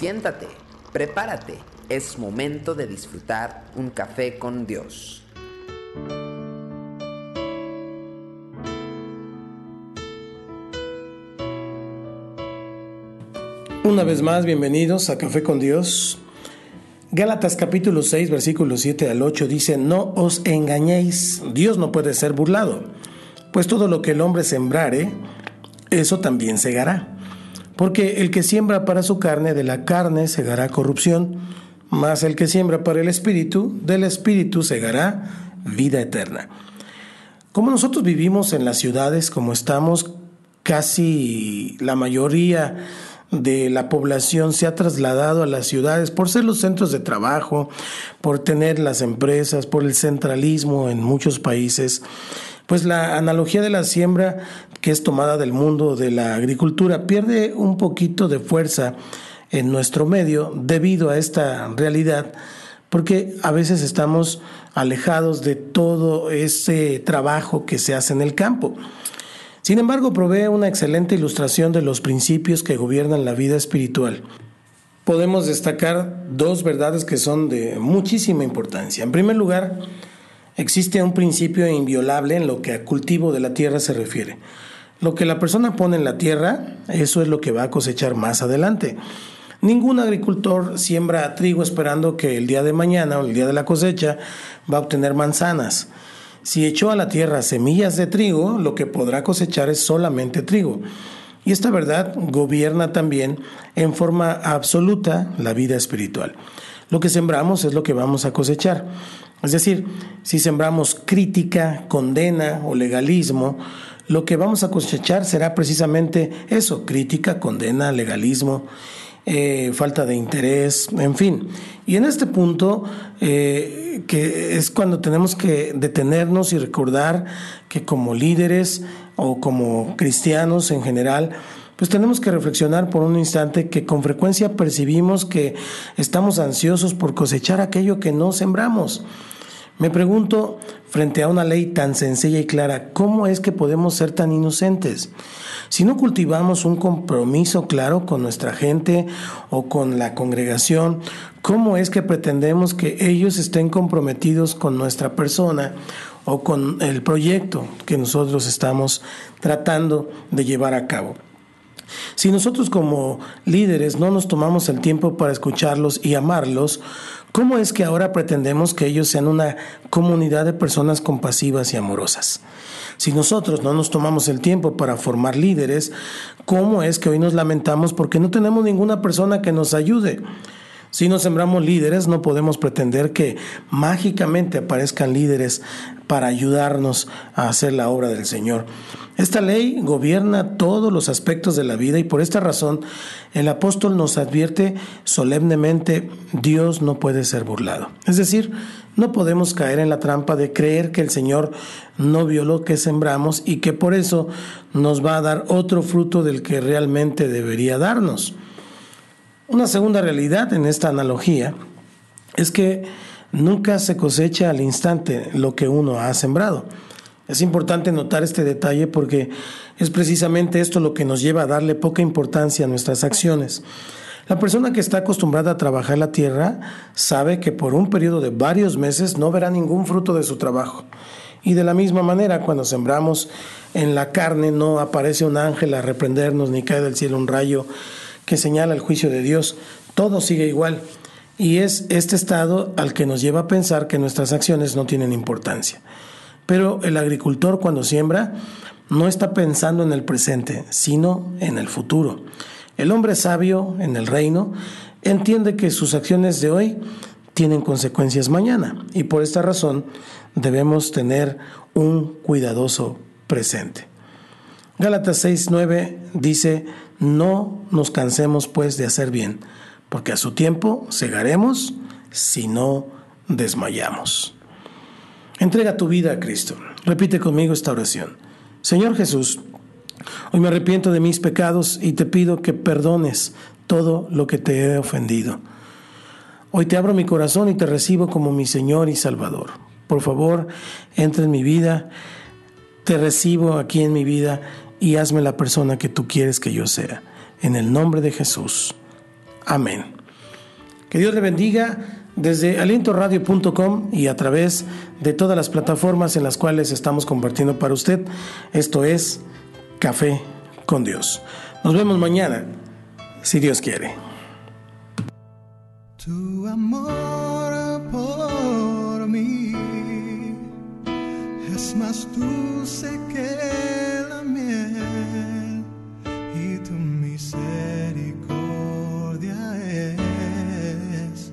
Siéntate, prepárate, es momento de disfrutar un café con Dios. Una vez más, bienvenidos a Café con Dios. Gálatas capítulo 6, versículos 7 al 8 dice: No os engañéis, Dios no puede ser burlado, pues todo lo que el hombre sembrare, eso también segará. Porque el que siembra para su carne, de la carne segará corrupción, mas el que siembra para el espíritu, del espíritu segará vida eterna. Como nosotros vivimos en las ciudades, como estamos, casi la mayoría de la población se ha trasladado a las ciudades por ser los centros de trabajo, por tener las empresas, por el centralismo en muchos países. Pues la analogía de la siembra, que es tomada del mundo de la agricultura, pierde un poquito de fuerza en nuestro medio debido a esta realidad, porque a veces estamos alejados de todo ese trabajo que se hace en el campo. Sin embargo, provee una excelente ilustración de los principios que gobiernan la vida espiritual. Podemos destacar dos verdades que son de muchísima importancia. En primer lugar, existe un principio inviolable en lo que a cultivo de la tierra se refiere. Lo que la persona pone en la tierra, eso es lo que va a cosechar más adelante. Ningún agricultor siembra trigo esperando que el día de mañana o el día de la cosecha va a obtener manzanas. Si echó a la tierra semillas de trigo, lo que podrá cosechar es solamente trigo. Y esta verdad gobierna también en forma absoluta la vida espiritual. Lo que sembramos es lo que vamos a cosechar. Es decir, si sembramos crítica, condena o legalismo, lo que vamos a cosechar será precisamente eso: crítica, condena, legalismo, falta de interés, en fin. Y en este punto, que es cuando tenemos que detenernos y recordar que como líderes o como cristianos en general, pues tenemos que reflexionar por un instante que con frecuencia percibimos que estamos ansiosos por cosechar aquello que no sembramos. Me pregunto, frente a una ley tan sencilla y clara, ¿cómo es que podemos ser tan inocentes? Si no cultivamos un compromiso claro con nuestra gente o con la congregación, ¿cómo es que pretendemos que ellos estén comprometidos con nuestra persona o con el proyecto que nosotros estamos tratando de llevar a cabo? Si nosotros como líderes no nos tomamos el tiempo para escucharlos y amarlos, ¿cómo es que ahora pretendemos que ellos sean una comunidad de personas compasivas y amorosas? Si nosotros no nos tomamos el tiempo para formar líderes, ¿cómo es que hoy nos lamentamos porque no tenemos ninguna persona que nos ayude? Si no sembramos líderes, no podemos pretender que mágicamente aparezcan líderes para ayudarnos a hacer la obra del Señor. Esta ley gobierna todos los aspectos de la vida y por esta razón el apóstol nos advierte solemnemente: Dios no puede ser burlado. Es decir, no podemos caer en la trampa de creer que el Señor no vio lo que sembramos y que por eso nos va a dar otro fruto del que realmente debería darnos. Una segunda realidad en esta analogía es que nunca se cosecha al instante lo que uno ha sembrado. Es importante notar este detalle porque es precisamente esto lo que nos lleva a darle poca importancia a nuestras acciones. La persona que está acostumbrada a trabajar la tierra sabe que por un periodo de varios meses no verá ningún fruto de su trabajo. Y de la misma manera, cuando sembramos en la carne, no aparece un ángel a reprendernos ni cae del cielo un rayo que señala el juicio de Dios. Todo sigue igual, y es este estado al que nos lleva a pensar que nuestras acciones no tienen importancia. Pero el agricultor, cuando siembra, no está pensando en el presente, sino en el futuro. El hombre sabio en el reino entiende que sus acciones de hoy tienen consecuencias mañana, y por esta razón debemos tener un cuidadoso presente. Gálatas 6:9 dice: No nos cansemos pues de hacer bien, porque a su tiempo segaremos si no desmayamos. Entrega tu vida a Cristo. Repite conmigo esta oración: Señor Jesús, hoy me arrepiento de mis pecados y te pido que perdones todo lo que te he ofendido. Hoy te abro mi corazón y te recibo como mi Señor y Salvador. Por favor, entra en mi vida, te recibo aquí en mi vida y hazme la persona que tú quieres que yo sea. En el nombre de Jesús. Amén. Que Dios le bendiga desde alientoradio.com y a través de todas las plataformas en las cuales estamos compartiendo para usted. Esto es Café con Dios. Nos vemos mañana, si Dios quiere. Tu amor por mí es más dulce que la miel, y tu misericordia es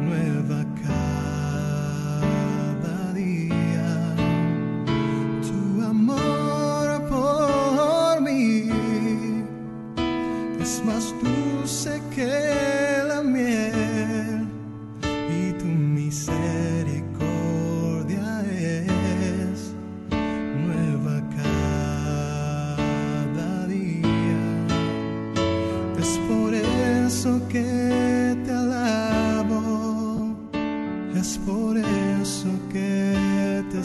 nueva cada día. Tu amor por mí es más dulce que la miel, y tu misericordia es nueva cada día. Es por eso que te alabo, es por eso que te